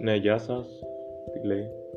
Ναι, γεια σας. Τι λέει.